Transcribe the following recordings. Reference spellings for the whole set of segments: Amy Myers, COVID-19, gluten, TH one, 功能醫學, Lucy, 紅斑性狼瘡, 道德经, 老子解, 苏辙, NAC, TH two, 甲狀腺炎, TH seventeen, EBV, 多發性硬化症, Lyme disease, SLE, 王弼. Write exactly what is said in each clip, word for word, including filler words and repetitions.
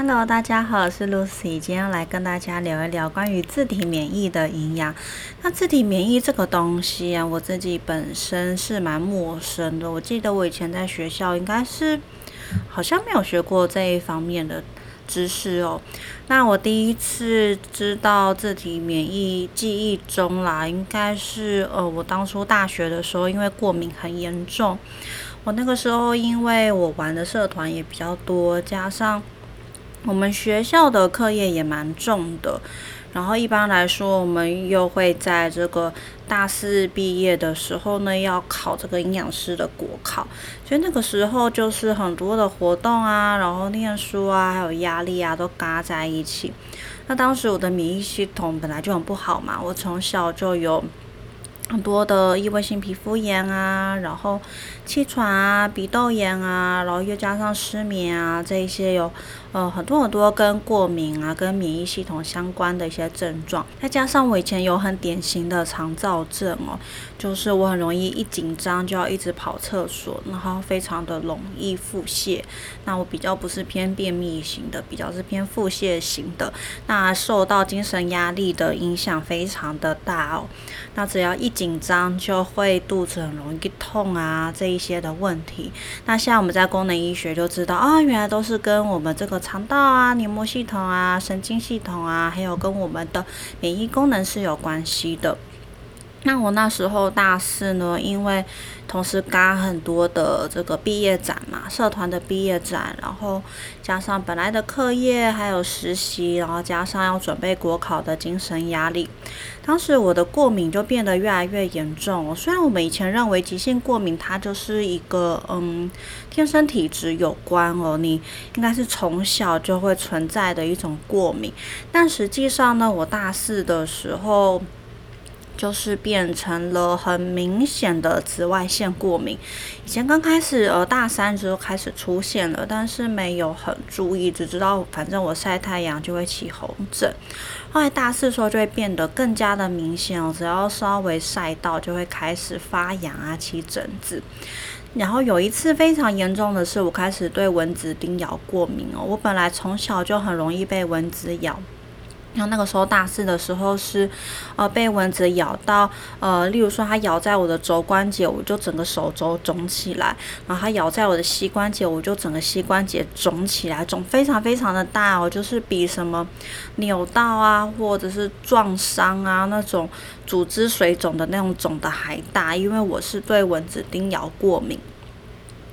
Hello， 大家好，我是 Lucy， 今天要来跟大家聊一聊关于自体免疫的营养。那自体免疫这个东西啊，我自己本身是蛮陌生的。我记得我以前在学校应该是好像没有学过这一方面的知识哦。那我第一次知道自体免疫记忆中啦，应该是呃我当初大学的时候，因为过敏很严重。我那个时候因为我玩的社团也比较多，加上我们学校的课业也蛮重的，然后一般来说我们又会在这个大四毕业的时候呢，要考这个营养师的国考，所以那个时候就是很多的活动啊，然后念书啊，还有压力啊，都嘎在一起。那当时我的免疫系统本来就很不好嘛，我从小就有很多的异位性皮肤炎啊，然后气喘啊，鼻窦炎啊，然后又加上失眠啊，这一些有呃很多很多跟过敏啊跟免疫系统相关的一些症状。再加上我以前有很典型的肠燥症哦，就是我很容易一紧张就要一直跑厕所，然后非常的容易腹泻。那我比较不是偏便秘型的，比较是偏腹泻型的。那受到精神压力的影响非常的大哦，那只要一紧张就会肚子很容易痛啊，这一些的问题。那现在我们在功能医学就知道啊，原来都是跟我们这个肠道啊、黏膜系统啊、神经系统啊，还有跟我们的免疫功能是有关系的。那我那时候大四呢，因为同时嘎很多的这个毕业展嘛，社团的毕业展，然后加上本来的课业还有实习，然后加上要准备国考的精神压力，当时我的过敏就变得越来越严重。虽然我们以前认为急性过敏它就是一个嗯天生体质有关哦，你应该是从小就会存在的一种过敏，但实际上呢，我大四的时候就是变成了很明显的紫外线过敏。以前刚开始呃大三之后开始出现了，但是没有很注意，只知道反正我晒太阳就会起红疹。后来大四的时候就会变得更加的明显哦，只要稍微晒到就会开始发痒啊，起疹子。然后有一次非常严重的是，我开始对蚊子叮咬过敏哦。我本来从小就很容易被蚊子咬，然后那个时候大四的时候是，呃，被蚊子咬到，呃，例如说它咬在我的肘关节，我就整个手肘肿起来；然后它咬在我的膝关节，我就整个膝关节肿起来，肿非常非常的大哦，就是比什么扭到啊，或者是撞伤啊那种组织水肿的那种肿的还大，因为我是对蚊子叮咬过敏。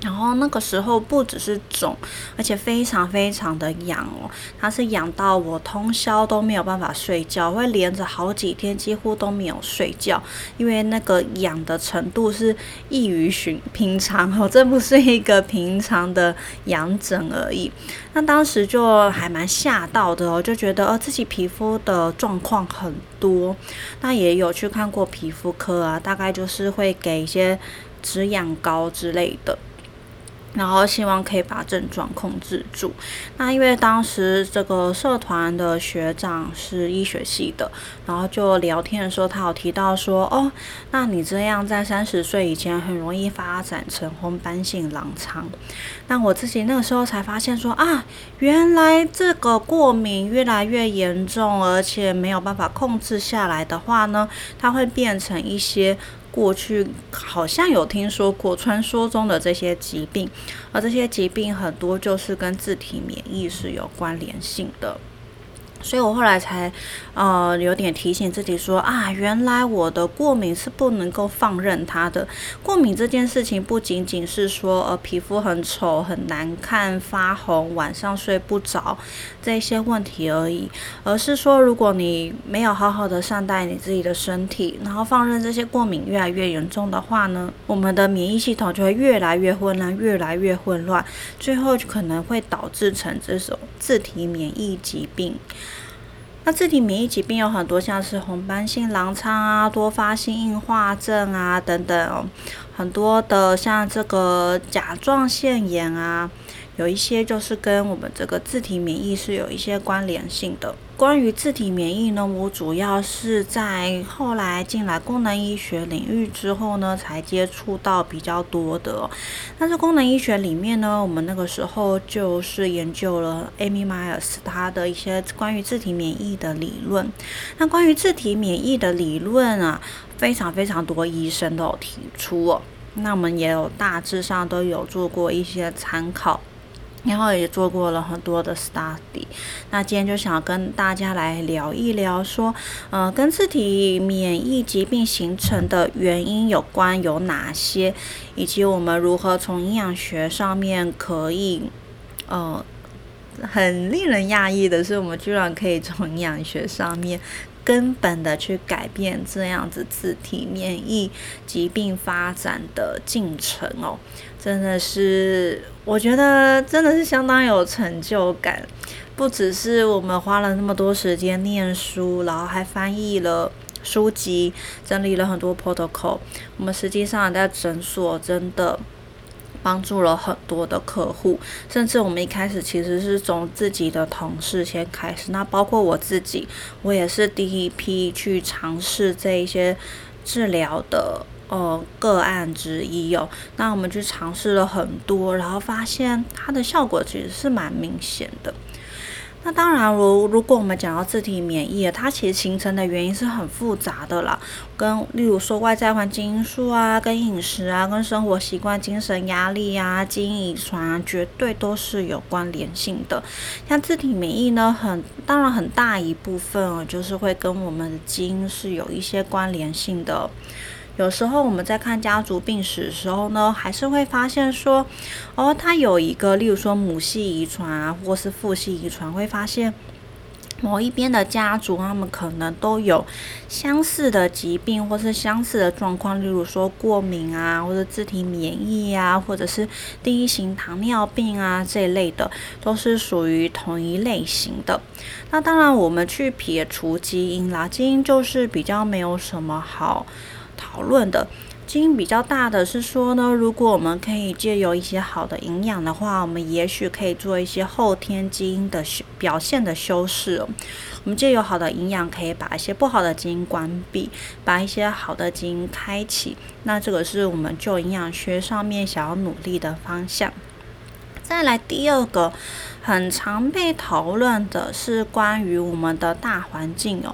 然后那个时候不只是肿，而且非常非常的痒哦，它是痒到我通宵都没有办法睡觉，会连着好几天几乎都没有睡觉，因为那个痒的程度是异于平常哦，这不是一个平常的痒疹而已。那当时就还蛮吓到的哦，就觉得呃自己皮肤的状况很多。那也有去看过皮肤科啊，大概就是会给一些止痒膏之类的，然后希望可以把症状控制住。那因为当时这个社团的学长是医学系的，然后就聊天的时候他有提到说，哦，那你这样在三十岁以前很容易发展成红斑性狼疮。那我自己那个时候才发现说，啊，原来这个过敏越来越严重，而且没有办法控制下来的话呢，它会变成一些过去好像有听说过传说中的这些疾病，而这些疾病很多就是跟自体免疫是有关联性的。所以我后来才呃有点提醒自己说，啊，原来我的过敏是不能够放任它的。过敏这件事情不仅仅是说呃皮肤很丑、很难看、发红、晚上睡不着这些问题而已，而是说如果你没有好好的善待你自己的身体，然后放任这些过敏越来越严重的话呢，我们的免疫系统就会越来越混乱、越来越混乱，最后可能会导致成这种自体免疫疾病。那自体免疫疾病有很多，像是红斑性狼疮啊、多发性硬化症啊等等哦，很多的像这个甲状腺炎啊、有一些就是跟我们这个自体免疫是有一些关联性的。关于自体免疫呢，我主要是在后来进来功能医学领域之后呢，才接触到比较多的。但是功能医学里面呢，我们那个时候就是研究了 Amy Myers 她的一些关于自体免疫的理论。那关于自体免疫的理论啊，非常非常多医生都有提出哦。那我们也有大致上都有做过一些参考，然后也做过了很多的 study。 那今天就想跟大家来聊一聊说呃，跟自体免疫疾病形成的原因有关有哪些，以及我们如何从营养学上面可以呃，很令人讶异的是，我们居然可以从营养学上面根本的去改变这样子自体免疫疾病发展的进程哦，真的是我觉得真的是相当有成就感。不只是我们花了那么多时间念书，然后还翻译了书籍，整理了很多 protocol， 我们实际上在诊所真的帮助了很多的客户，甚至我们一开始其实是从自己的同事先开始，那包括我自己，我也是第一批去尝试这一些治疗的呃个案之一哦。那我们去尝试了很多，然后发现它的效果其实是蛮明显的。那当然如如果我们讲到自体免疫，它其实形成的原因是很复杂的啦，跟例如说外在环境因素啊，跟饮食啊，跟生活习惯、精神压力啊，基因遗传啊，绝对都是有关联性的。像自体免疫呢，很当然很大一部分哦，就是会跟我们的基因是有一些关联性的。有时候我们在看家族病史的时候呢，还是会发现说哦，它有一个例如说母系遗传啊，或是父系遗传，会发现某一边的家族他们可能都有相似的疾病或是相似的状况，例如说过敏啊，或者自体免疫啊，或者是第一型糖尿病啊，这一类的都是属于同一类型的。那当然我们去撇除基因啦，基因就是比较没有什么好讨论的。基因比较大的是说呢，如果我们可以借由一些好的营养的话，我们也许可以做一些后天基因的表现的修饰哦。我们借由好的营养可以把一些不好的基因关闭，把一些好的基因开启，那这个是我们就营养学上面想要努力的方向。再来第二个很常被讨论的是关于我们的大环境哦，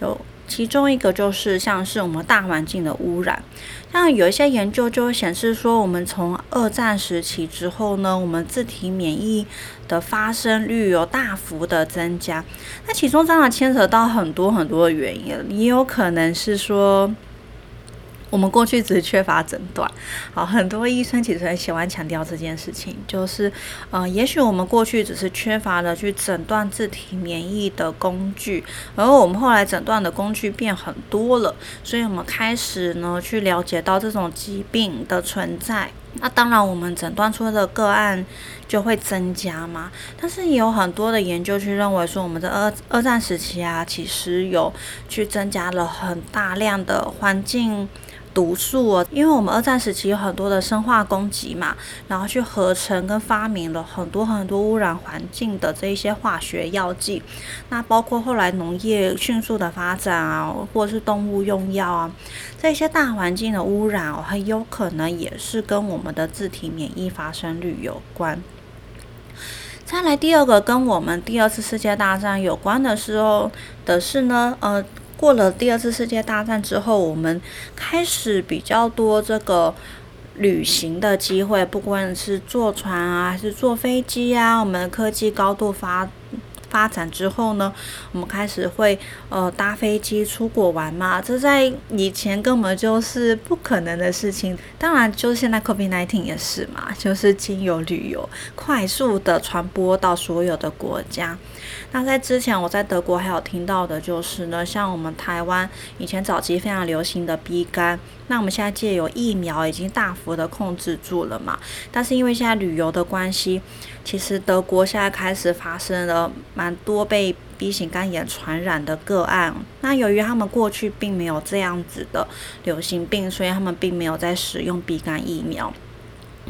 有其中一个就是像是我们大环境的污染，像有一些研究就会显示说，我们从二战时期之后呢，我们自体免疫的发生率有大幅的增加。那其中当然牵扯到很多很多的原因，也有可能是说我们过去只是缺乏诊断。好，很多医生其实很喜欢强调这件事情，就是呃，也许我们过去只是缺乏了去诊断自体免疫的工具，而我们后来诊断的工具变很多了，所以我们开始呢去了解到这种疾病的存在。那当然我们诊断出的个案就会增加嘛，但是也有很多的研究去认为说，我们的二二战时期啊，其实有去增加了很大量的环境毒素哦，因为我们二战时期有很多的生化攻击嘛，然后去合成跟发明了很多很多污染环境的这一些化学药剂。那包括后来农业迅速的发展啊，或者是动物用药啊，这些大环境的污染哦，很有可能也是跟我们的自体免疫发生率有关。再来第二个跟我们第二次世界大战有关的时候的是呢，呃。过了第二次世界大战之后，我们开始比较多这个旅行的机会，不管是坐船啊，还是坐飞机啊，我们科技高度发发展之后呢，我们开始会呃搭飞机出国玩嘛，这在以前根本就是不可能的事情。当然就是现在 COVID 十九 也是嘛，就是经由旅游快速的传播到所有的国家。那在之前我在德国还有听到的就是呢，像我们台湾以前早期非常流行的 B 肝，那我们现在借由疫苗已经大幅的控制住了嘛，但是因为现在旅游的关系，其实德国现在开始发生了蛮多被 B 型肝炎传染的个案。那由于他们过去并没有这样子的流行病，所以他们并没有在使用 B 肝疫苗。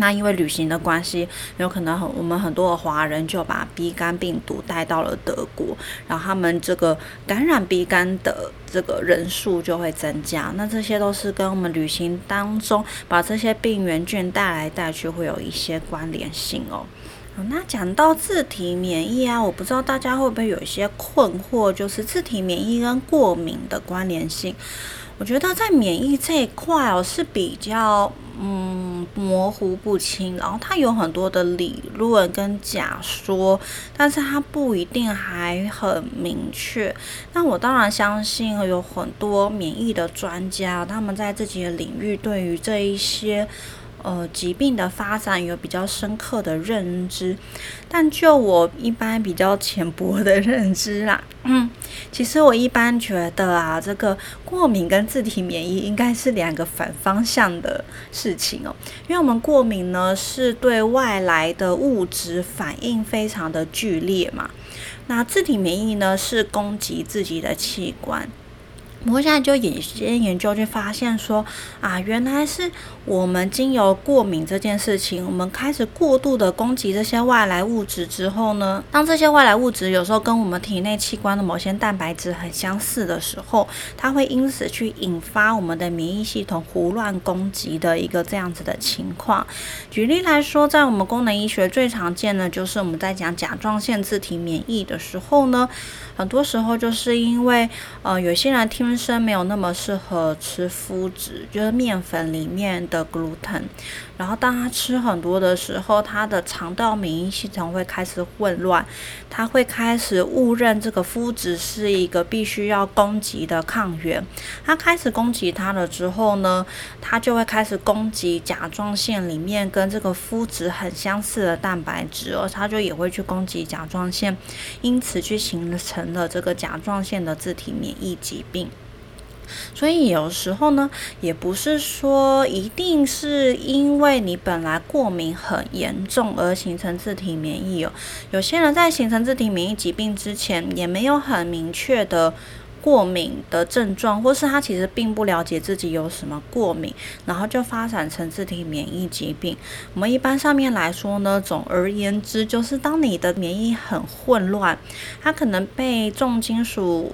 那因为旅行的关系，有可能很我们很多的华人就把 B 肝病毒带到了德国，然后他们这个感染 B 肝的这个人数就会增加。那这些都是跟我们旅行当中把这些病原菌带来带去会有一些关联性哦。那讲到自体免疫啊，我不知道大家会不会有一些困惑，就是自体免疫跟过敏的关联性。我觉得在免疫这一块哦是比较嗯模糊不清，然后它有很多的理论跟假说，但是它不一定还很明确。那我当然相信有很多免疫的专家，他们在自己的领域对于这一些呃，疾病的发展有比较深刻的认知，但就我一般比较浅薄的认知啦，嗯，其实我一般觉得啊，这个过敏跟自体免疫应该是两个反方向的事情哦，因为我们过敏呢是对外来的物质反应非常的剧烈嘛，那自体免疫呢是攻击自己的器官。不过现在就有些研究就发现说啊，原来是我们经由过敏这件事情，我们开始过度的攻击这些外来物质之后呢，当这些外来物质有时候跟我们体内器官的某些蛋白质很相似的时候，它会因此去引发我们的免疫系统胡乱攻击的一个这样子的情况。举例来说，在我们功能医学最常见的就是我们在讲甲状腺自体免疫的时候呢，很多时候就是因为呃有些人听天生没有那么适合吃麸质，就是面粉里面的 gluten， 然后当他吃很多的时候，他的肠道免疫系统会开始混乱，他会开始误认这个麸质是一个必须要攻击的抗原，他开始攻击它了之后呢，他就会开始攻击甲状腺里面跟这个麸质很相似的蛋白质，而他就也会去攻击甲状腺，因此去形成了这个甲状腺的自体免疫疾病。所以有时候呢，也不是说一定是因为你本来过敏很严重而形成自体免疫哦。有些人在形成自体免疫疾病之前，也没有很明确的过敏的症状，或是他其实并不了解自己有什么过敏，然后就发展成自体免疫疾病。我们一般上面来说呢，总而言之就是当你的免疫很混乱，它可能被重金属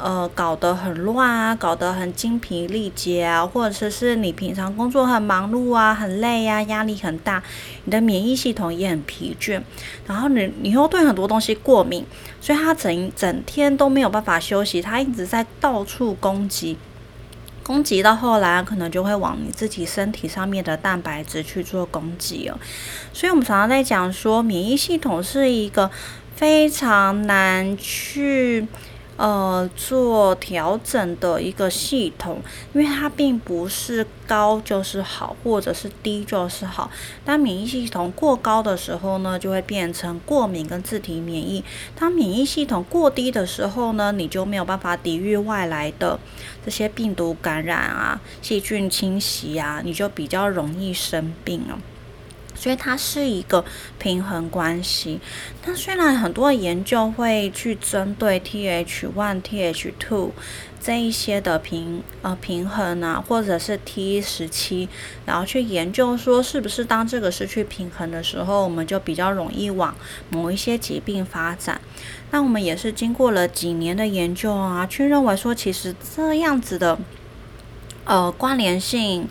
呃，搞得很乱啊，搞得很精疲力竭啊，或者是你平常工作很忙碌啊，很累啊，压力很大，你的免疫系统也很疲倦，然后你你又对很多东西过敏，所以他整整天都没有办法休息，他一直在到处攻击。攻击到后来可能就会往你自己身体上面的蛋白质去做攻击哦。所以我们常常在讲说，免疫系统是一个非常难去呃，做调整的一个系统，因为它并不是高就是好，或者是低就是好。当免疫系统过高的时候呢，就会变成过敏跟自体免疫；当免疫系统过低的时候呢，你就没有办法抵御外来的这些病毒感染啊、细菌侵袭啊，你就比较容易生病了。所以它是一个平衡关系。那虽然很多研究会去针对 T H one、T H two 这一些的平呃平衡啊，或者是 T 十七，然后去研究说是不是当这个失去平衡的时候，我们就比较容易往某一些疾病发展。那我们也是经过了几年的研究啊，去认为说其实这样子的呃关联性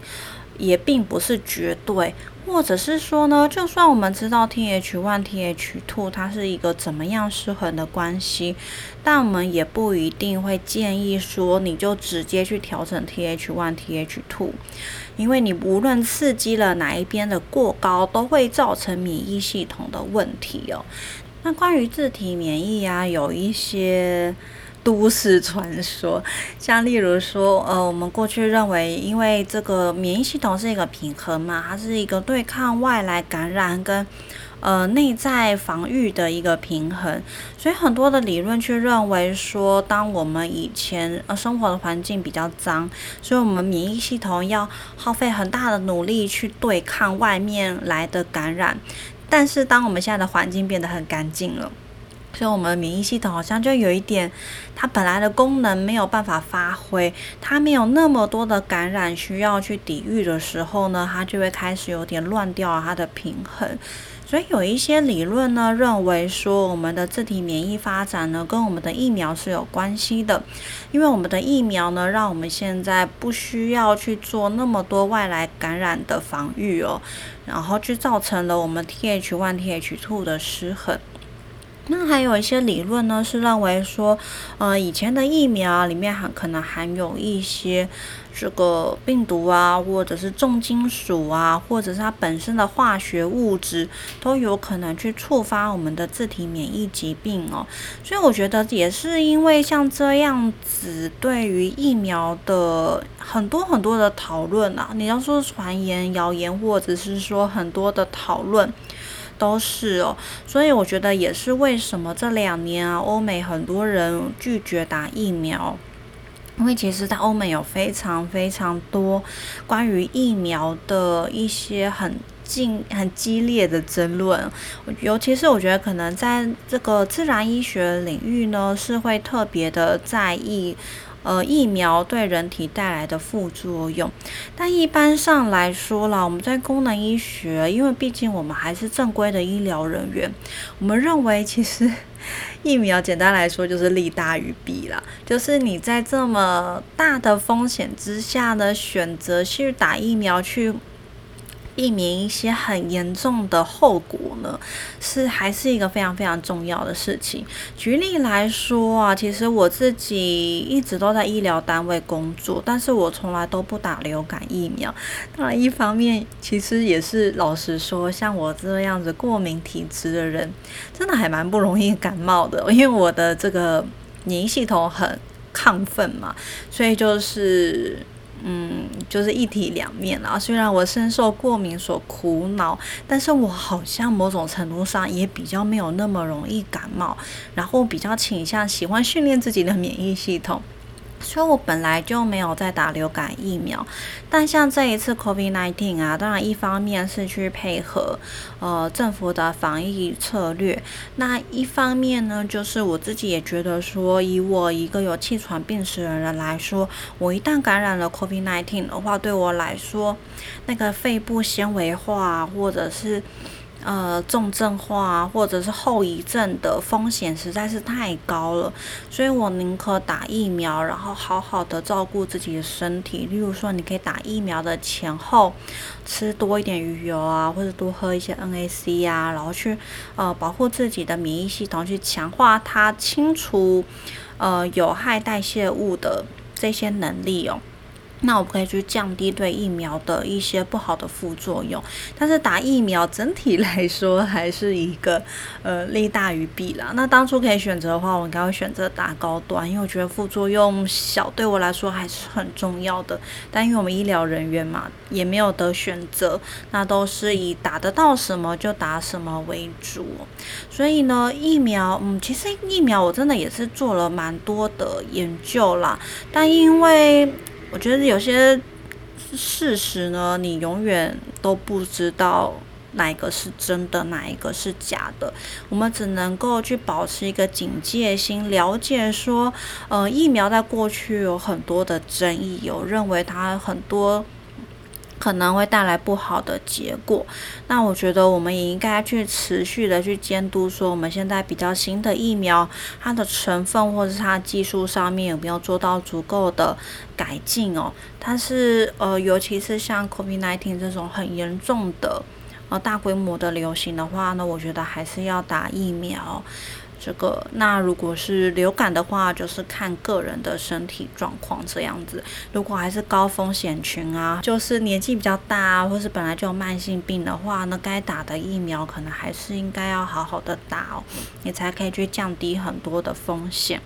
也并不是绝对。或者是说呢，就算我们知道 T H one、T H two 它是一个怎么样失衡的关系，但我们也不一定会建议说你就直接去调整 T H one、T H two， 因为你无论刺激了哪一边的过高，都会造成免疫系统的问题哦。那关于自体免疫啊，有一些都市传说，像例如说呃，我们过去认为因为这个免疫系统是一个平衡嘛，它是一个对抗外来感染跟呃内在防御的一个平衡，所以很多的理论去认为说，当我们以前呃生活的环境比较脏，所以我们免疫系统要耗费很大的努力去对抗外面来的感染，但是当我们现在的环境变得很干净了，所以我们的免疫系统好像就有一点，它本来的功能没有办法发挥，它没有那么多的感染需要去抵御的时候呢，它就会开始有点乱掉它的平衡。所以有一些理论呢，认为说我们的自体免疫发展呢，跟我们的疫苗是有关系的，因为我们的疫苗呢，让我们现在不需要去做那么多外来感染的防御哦，然后就造成了我们 T H one T H two 的失衡。那还有一些理论呢，是认为说，呃，以前的疫苗里面含可能含有一些这个病毒啊，或者是重金属啊，或者是它本身的化学物质，都有可能去触发我们的自体免疫疾病哦。所以我觉得也是因为像这样子，对于疫苗的很多很多的讨论啊，你要说传言、谣言，或者是说很多的讨论。都是哦，所以我觉得也是为什么这两年啊，欧美很多人拒绝打疫苗，因为其实在欧美有非常非常多关于疫苗的一些很近很激烈的争论，尤其是我觉得可能在这个自然医学领域呢，是会特别的在意呃，疫苗对人体带来的副作用。但一般上来说啦，我们在功能医学，因为毕竟我们还是正规的医疗人员，我们认为其实疫苗简单来说就是利大于弊啦，就是你在这么大的风险之下呢，选择去打疫苗去避免一些很严重的后果呢，是还是一个非常非常重要的事情。举例来说啊，其实我自己一直都在医疗单位工作，但是我从来都不打流感疫苗。当然，一方面其实也是老实说，像我这样子过敏体质的人，真的还蛮不容易感冒的，因为我的这个免疫系统很亢奋嘛，所以就是。嗯，就是一体两面啦。虽然我深受过敏所苦恼，但是我好像某种程度上也比较没有那么容易感冒，然后比较倾向喜欢训练自己的免疫系统。所以我本来就没有在打流感疫苗，但像这一次 COVID 十九 啊，当然一方面是去配合呃政府的防疫策略，那一方面呢，就是我自己也觉得说，以我一个有气喘病史的人来说，我一旦感染了 COVID 十九 的话，对我来说，那个肺部纤维化或者是呃，重症化或者是后遗症的风险实在是太高了，所以我宁可打疫苗，然后好好的照顾自己的身体。例如说，你可以打疫苗的前后吃多一点鱼油啊，或者多喝一些 N A C 啊，然后去呃保护自己的免疫系统，去强化它清除呃有害代谢物的这些能力哦。那我可以去降低对疫苗的一些不好的副作用，但是打疫苗整体来说还是一个呃利大于弊啦。那当初可以选择的话，我应该会选择打高端，因为我觉得副作用小对我来说还是很重要的。但因为我们医疗人员嘛，也没有得选择，那都是以打得到什么就打什么为主。所以呢，疫苗，嗯，其实疫苗我真的也是做了蛮多的研究啦，但因为我觉得有些事实呢，你永远都不知道哪一个是真的，哪一个是假的。我们只能够去保持一个警戒心，了解说，呃，疫苗在过去有很多的争议，有认为它很多可能会带来不好的结果。那我觉得我们也应该去持续的去监督，说我们现在比较新的疫苗，它的成分或者是它技术上面有没有做到足够的改进哦。但是呃，尤其是像 COVID 十九 这种很严重的呃大规模的流行的话呢，我觉得还是要打疫苗。这个，那如果是流感的话，就是看个人的身体状况这样子。如果还是高风险群啊，就是年纪比较大啊，或是本来就有慢性病的话呢，该打的疫苗可能还是应该要好好的打哦，你才可以去降低很多的风险。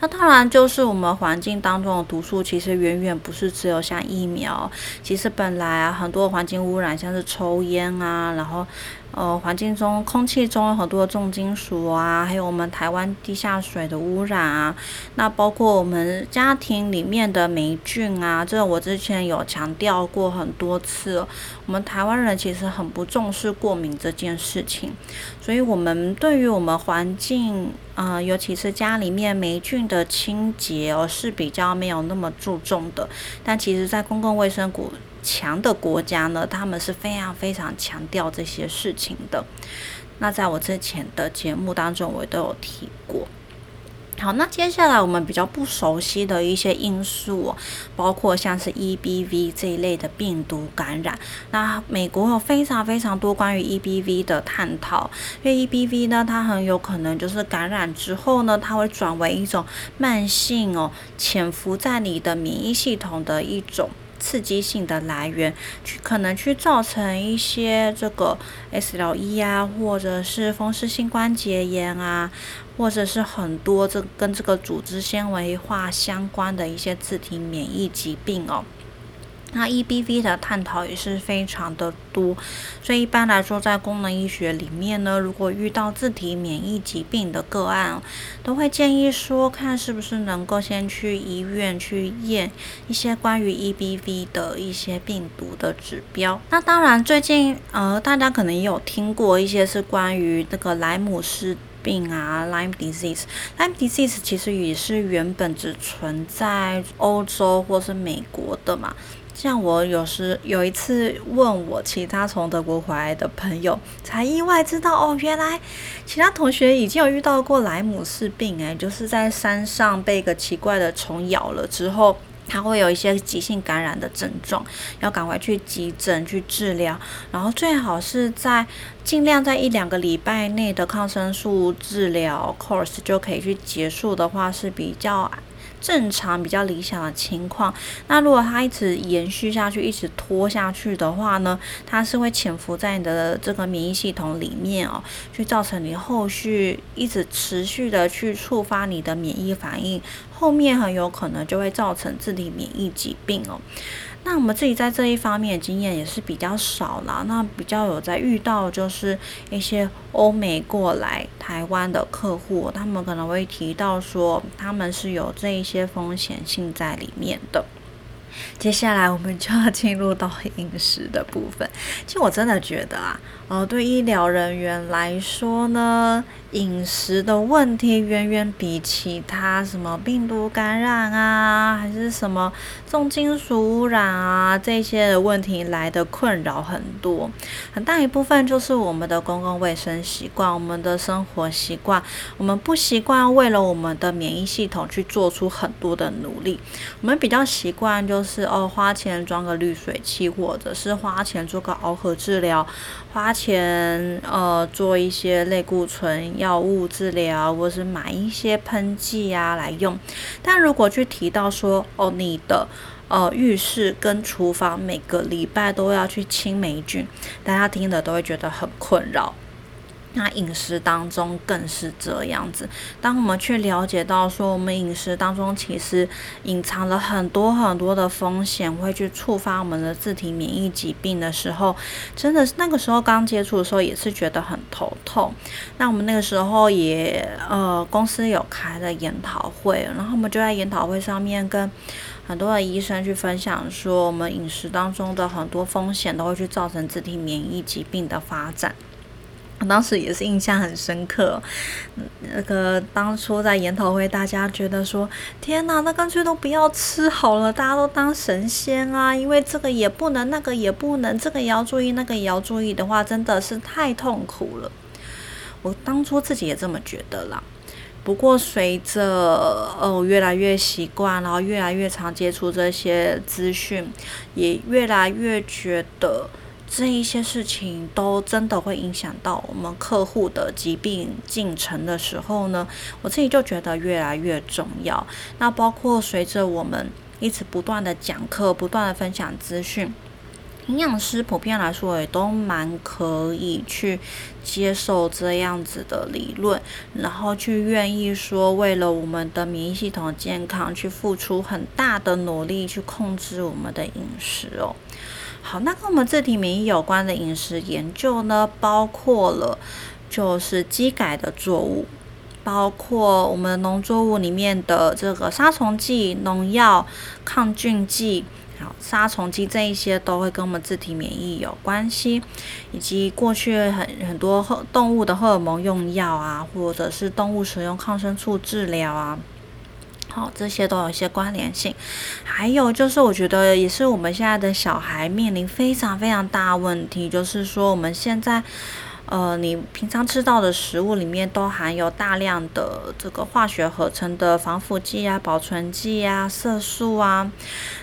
那当然就是我们环境当中的毒素，其实远远不是只有像疫苗。其实本来啊，很多环境污染，像是抽烟啊，然后呃环境中空气中有很多的重金属啊，还有我们台湾地下水的污染啊，那包括我们家庭里面的霉菌啊，这我之前有强调过很多次，我们台湾人其实很不重视过敏这件事情，所以我们对于我们环境呃，尤其是家里面霉菌的清洁哦，是比较没有那么注重的。但其实在公共卫生股强的国家呢，他们是非常非常强调这些事情的。那在我之前的节目当中，我都有提过。好，那接下来我们比较不熟悉的一些因素哦，包括像是 E B V 这一类的病毒感染。那美国有非常非常多关于 E B V 的探讨，因为 E B V 呢，它很有可能就是感染之后呢，它会转为一种慢性哦，潜伏在你的免疫系统的一种刺激性的来源，去可能去造成一些这个 S L E 啊，或者是风湿性关节炎啊，或者是很多这跟这个组织纤维化相关的一些自体免疫疾病哦。那 E B V 的探讨也是非常的多，所以一般来说在功能医学里面呢，如果遇到自体免疫疾病的个案，都会建议说看是不是能够先去医院去验一些关于 E B V 的一些病毒的指标。那当然最近呃大家可能也有听过一些是关于那个莱姆氏病啊 Lyme disease Lyme disease 其实也是原本只存在欧洲或是美国的嘛，像我有时有一次问我其他从德国回来的朋友，才意外知道哦，原来其他同学已经有遇到过莱姆氏病，哎，就是在山上被一个奇怪的虫咬了之后，它会有一些急性感染的症状，要赶快去急诊去治疗，然后最好是在尽量在一两个礼拜内的抗生素治疗 course 就可以去结束的话，是比较正常比较理想的情况。那如果它一直延续下去，一直拖下去的话呢，它是会潜伏在你的这个免疫系统里面哦，去造成你后续一直持续的去触发你的免疫反应，后面很有可能就会造成自体免疫疾病哦。那我们自己在这一方面的经验也是比较少啦，那比较有在遇到就是一些欧美过来台湾的客户，他们可能会提到说他们是有这一些风险性在里面的。接下来我们就要进入到饮食的部分。其实我真的觉得啊，呃，对医疗人员来说呢，饮食的问题远远比其他什么病毒感染啊，还是什么重金属污染啊这些的问题来的困扰很多。很大一部分就是我们的公共卫生习惯，我们的生活习惯，我们不习惯为了我们的免疫系统去做出很多的努力，我们比较习惯就是是哦，花钱装个滤水器，或者是花钱做个螯合治疗，花钱呃做一些类固醇药物治疗，或是买一些喷剂啊来用。但如果去提到说哦，你的呃浴室跟厨房每个礼拜都要去清霉菌，大家听的都会觉得很困扰。那饮食当中更是这样子，当我们去了解到说我们饮食当中其实隐藏了很多很多的风险，会去触发我们的自体免疫疾病的时候，真的那个时候刚接触的时候也是觉得很头痛。那我们那个时候也呃公司有开了研讨会，然后我们就在研讨会上面跟很多的医生去分享说我们饮食当中的很多风险都会去造成自体免疫疾病的发展。我当时也是印象很深刻哦，那个当初在研讨会，大家觉得说，天哪，那干脆都不要吃好了，大家都当神仙啊！因为这个也不能，那个也不能，这个也要注意，那个也要注意的话，真的是太痛苦了。我当初自己也这么觉得啦。不过随着呃我越来越习惯，然后越来越常接触这些资讯，也越来越觉得这一些事情都真的会影响到我们客户的疾病进程的时候呢，我自己就觉得越来越重要。那包括随着我们一直不断的讲课，不断的分享资讯，营养师普遍来说也都蛮可以去接受这样子的理论，然后去愿意说为了我们的免疫系统健康去付出很大的努力去控制我们的饮食哦。好，那跟我们自体免疫有关的饮食研究呢，包括了就是基改的作物，包括我们农作物里面的这个杀虫剂、农药、抗菌剂，好，杀虫剂这一些都会跟我们自体免疫有关系，以及过去很很多动物的荷尔蒙用药啊，或者是动物使用抗生素治疗啊，好，这些都有一些关联性。还有就是我觉得也是我们现在的小孩面临非常非常大的问题，就是说我们现在呃，你平常吃到的食物里面都含有大量的这个化学合成的防腐剂啊、保存剂啊、色素啊，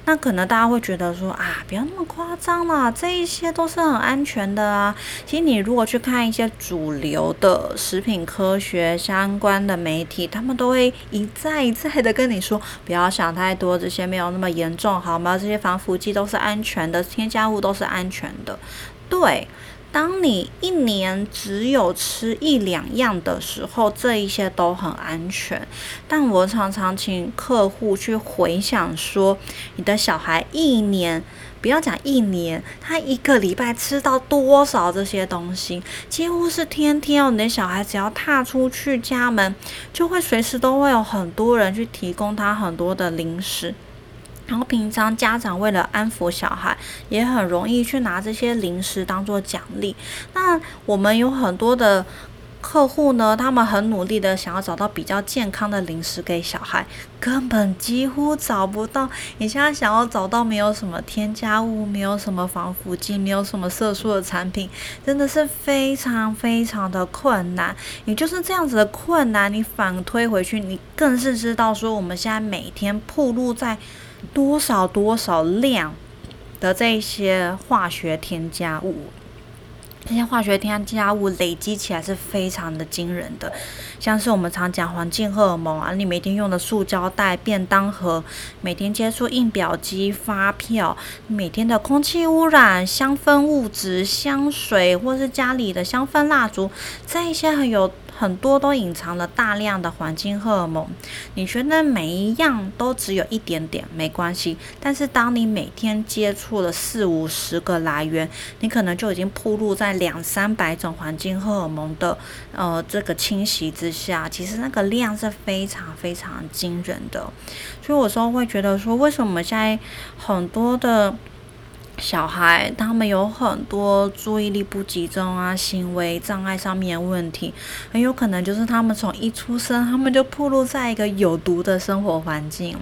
那可能大家会觉得说啊，不要那么夸张啦，这一些都是很安全的啊。其实你如果去看一些主流的食品科学相关的媒体，他们都会一再一再的跟你说，不要想太多，这些没有那么严重，好吗？这些防腐剂都是安全的，添加物都是安全的，对。当你一年只有吃一两样的时候，这一些都很安全。但我常常请客户去回想说，你的小孩一年，不要讲一年，他一个礼拜吃到多少这些东西，几乎是天天哦。你的小孩只要踏出去家门，就会随时都会有很多人去提供他很多的零食。然后平常家长为了安抚小孩，也很容易去拿这些零食当做奖励。那我们有很多的客户呢，他们很努力的想要找到比较健康的零食给小孩，根本几乎找不到。你现在想要找到没有什么添加物、没有什么防腐剂、没有什么色素的产品，真的是非常非常的困难。也就是这样子的困难，你反推回去，你更是知道说我们现在每天暴露在多少多少量的这些化学添加物，这些化学添加物累积起来是非常的惊人的，像是我们常讲环境荷尔蒙啊，你每天用的塑胶袋、便当盒，每天接触印表机、发票，每天的空气污染、香氛物质、香水或是家里的香氛蜡烛，这一些很有很多都隐藏了大量的环境荷尔蒙。你觉得每一样都只有一点点没关系，但是当你每天接触了四五十个来源，你可能就已经暴露在两三百种环境荷尔蒙的呃这个侵袭之下，其实那个量是非常非常惊人的。所以我说会觉得说，为什么现在很多的小孩他们有很多注意力不集中啊、行为障碍上面的问题，很有可能就是他们从一出生他们就暴露在一个有毒的生活环境。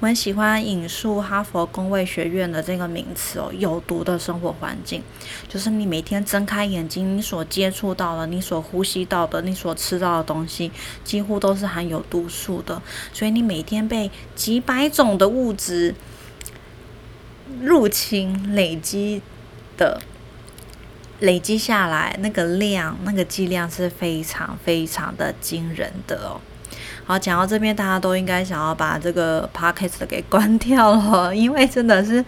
我很喜欢引述哈佛公卫学院的这个名词哦，有毒的生活环境就是你每天睁开眼睛，你所接触到的、你所呼吸到的、你所吃到的东西几乎都是含有毒素的，所以你每天被几百种的物质入侵累积的累积下来，那个量、那个剂量是非常非常的惊人的哦。好，讲到这边大家都应该想要把这个 podcast 给关掉了，因为真的是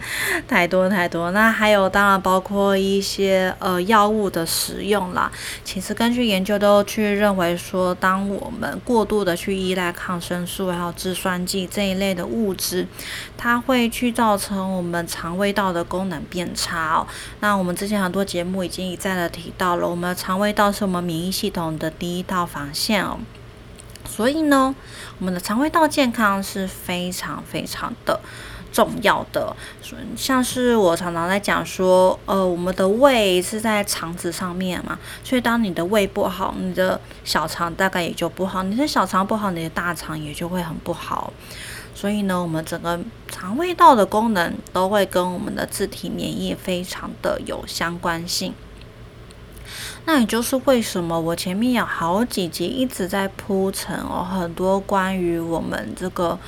太多太多。那还有当然包括一些呃药物的使用啦，其实根据研究都去认为说，当我们过度的去依赖抗生素还有制酸剂这一类的物质，它会去造成我们肠胃道的功能变差哦。那我们之前很多节目已经一再的提到了，我们肠胃道是我们免疫系统的第一道防线哦，所以呢，我们的肠胃道健康是非常非常的重要的。像是我常常在讲说，呃，我们的胃是在肠子上面嘛，所以当你的胃不好，你的小肠大概也就不好，你的小肠不好，你的大肠也就会很不好。所以呢，我们整个肠胃道的功能都会跟我们的自体免疫非常的有相关性。那也就是为什么我前面有好几集一直在铺陈哦，很多关于我们这个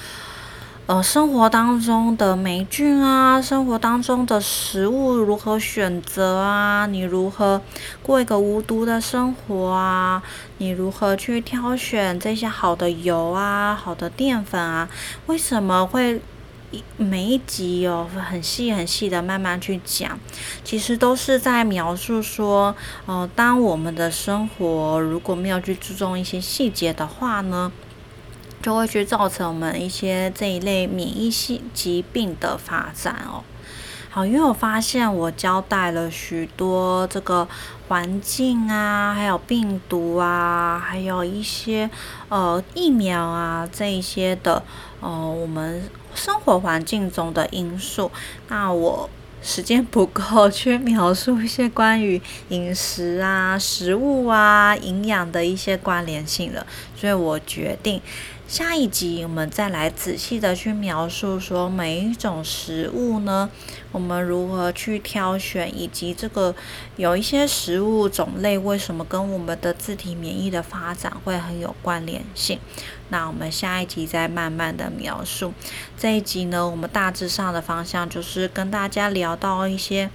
呃生活当中的霉菌啊，生活当中的食物如何选择啊，你如何过一个无毒的生活啊，你如何去挑选这些好的油啊、好的淀粉啊，为什么会每一集哦，很细很细的慢慢去讲，其实都是在描述说，呃，当我们的生活如果没有去注重一些细节的话呢，就会去造成我们一些这一类免疫系疾病的发展哦。好，因为我发现我交代了许多这个环境啊，还有病毒啊，还有一些呃疫苗啊这一些的呃我们生活环境中的因素，那我时间不够去描述一些关于饮食啊、食物啊、营养的一些关联性了，所以我决定下一集我们再来仔细的去描述说每一种食物呢，我们如何去挑选，以及这个有一些食物种类为什么跟我们的自体免疫的发展会很有关联性。那我们下一集再慢慢的描述。这一集呢，我们大致上的方向就是跟大家聊到一些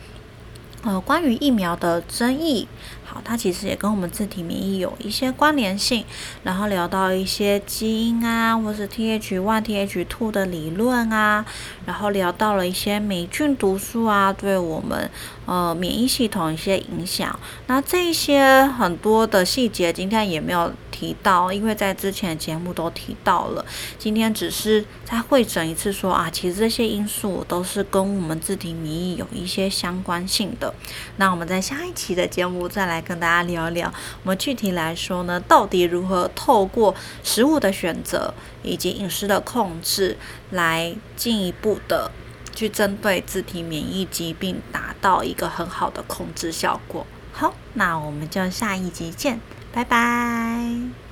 呃关于疫苗的争议，好，它其实也跟我们自体免疫有一些关联性，然后聊到一些基因啊，或是 T H one T H two 的理论啊，然后聊到了一些霉菌毒素啊对我们呃免疫系统一些影响。那这些很多的细节今天也没有提到，因为在之前的节目都提到了，今天只是再汇整一次说啊，其实这些因素都是跟我们自体免疫有一些相关性的。那我们在下一期的节目再来跟大家聊聊，我们具体来说呢，到底如何透过食物的选择以及饮食的控制来进一步的去针对自体免疫疾病达到一个很好的控制效果。好，那我们就下一集见，拜拜。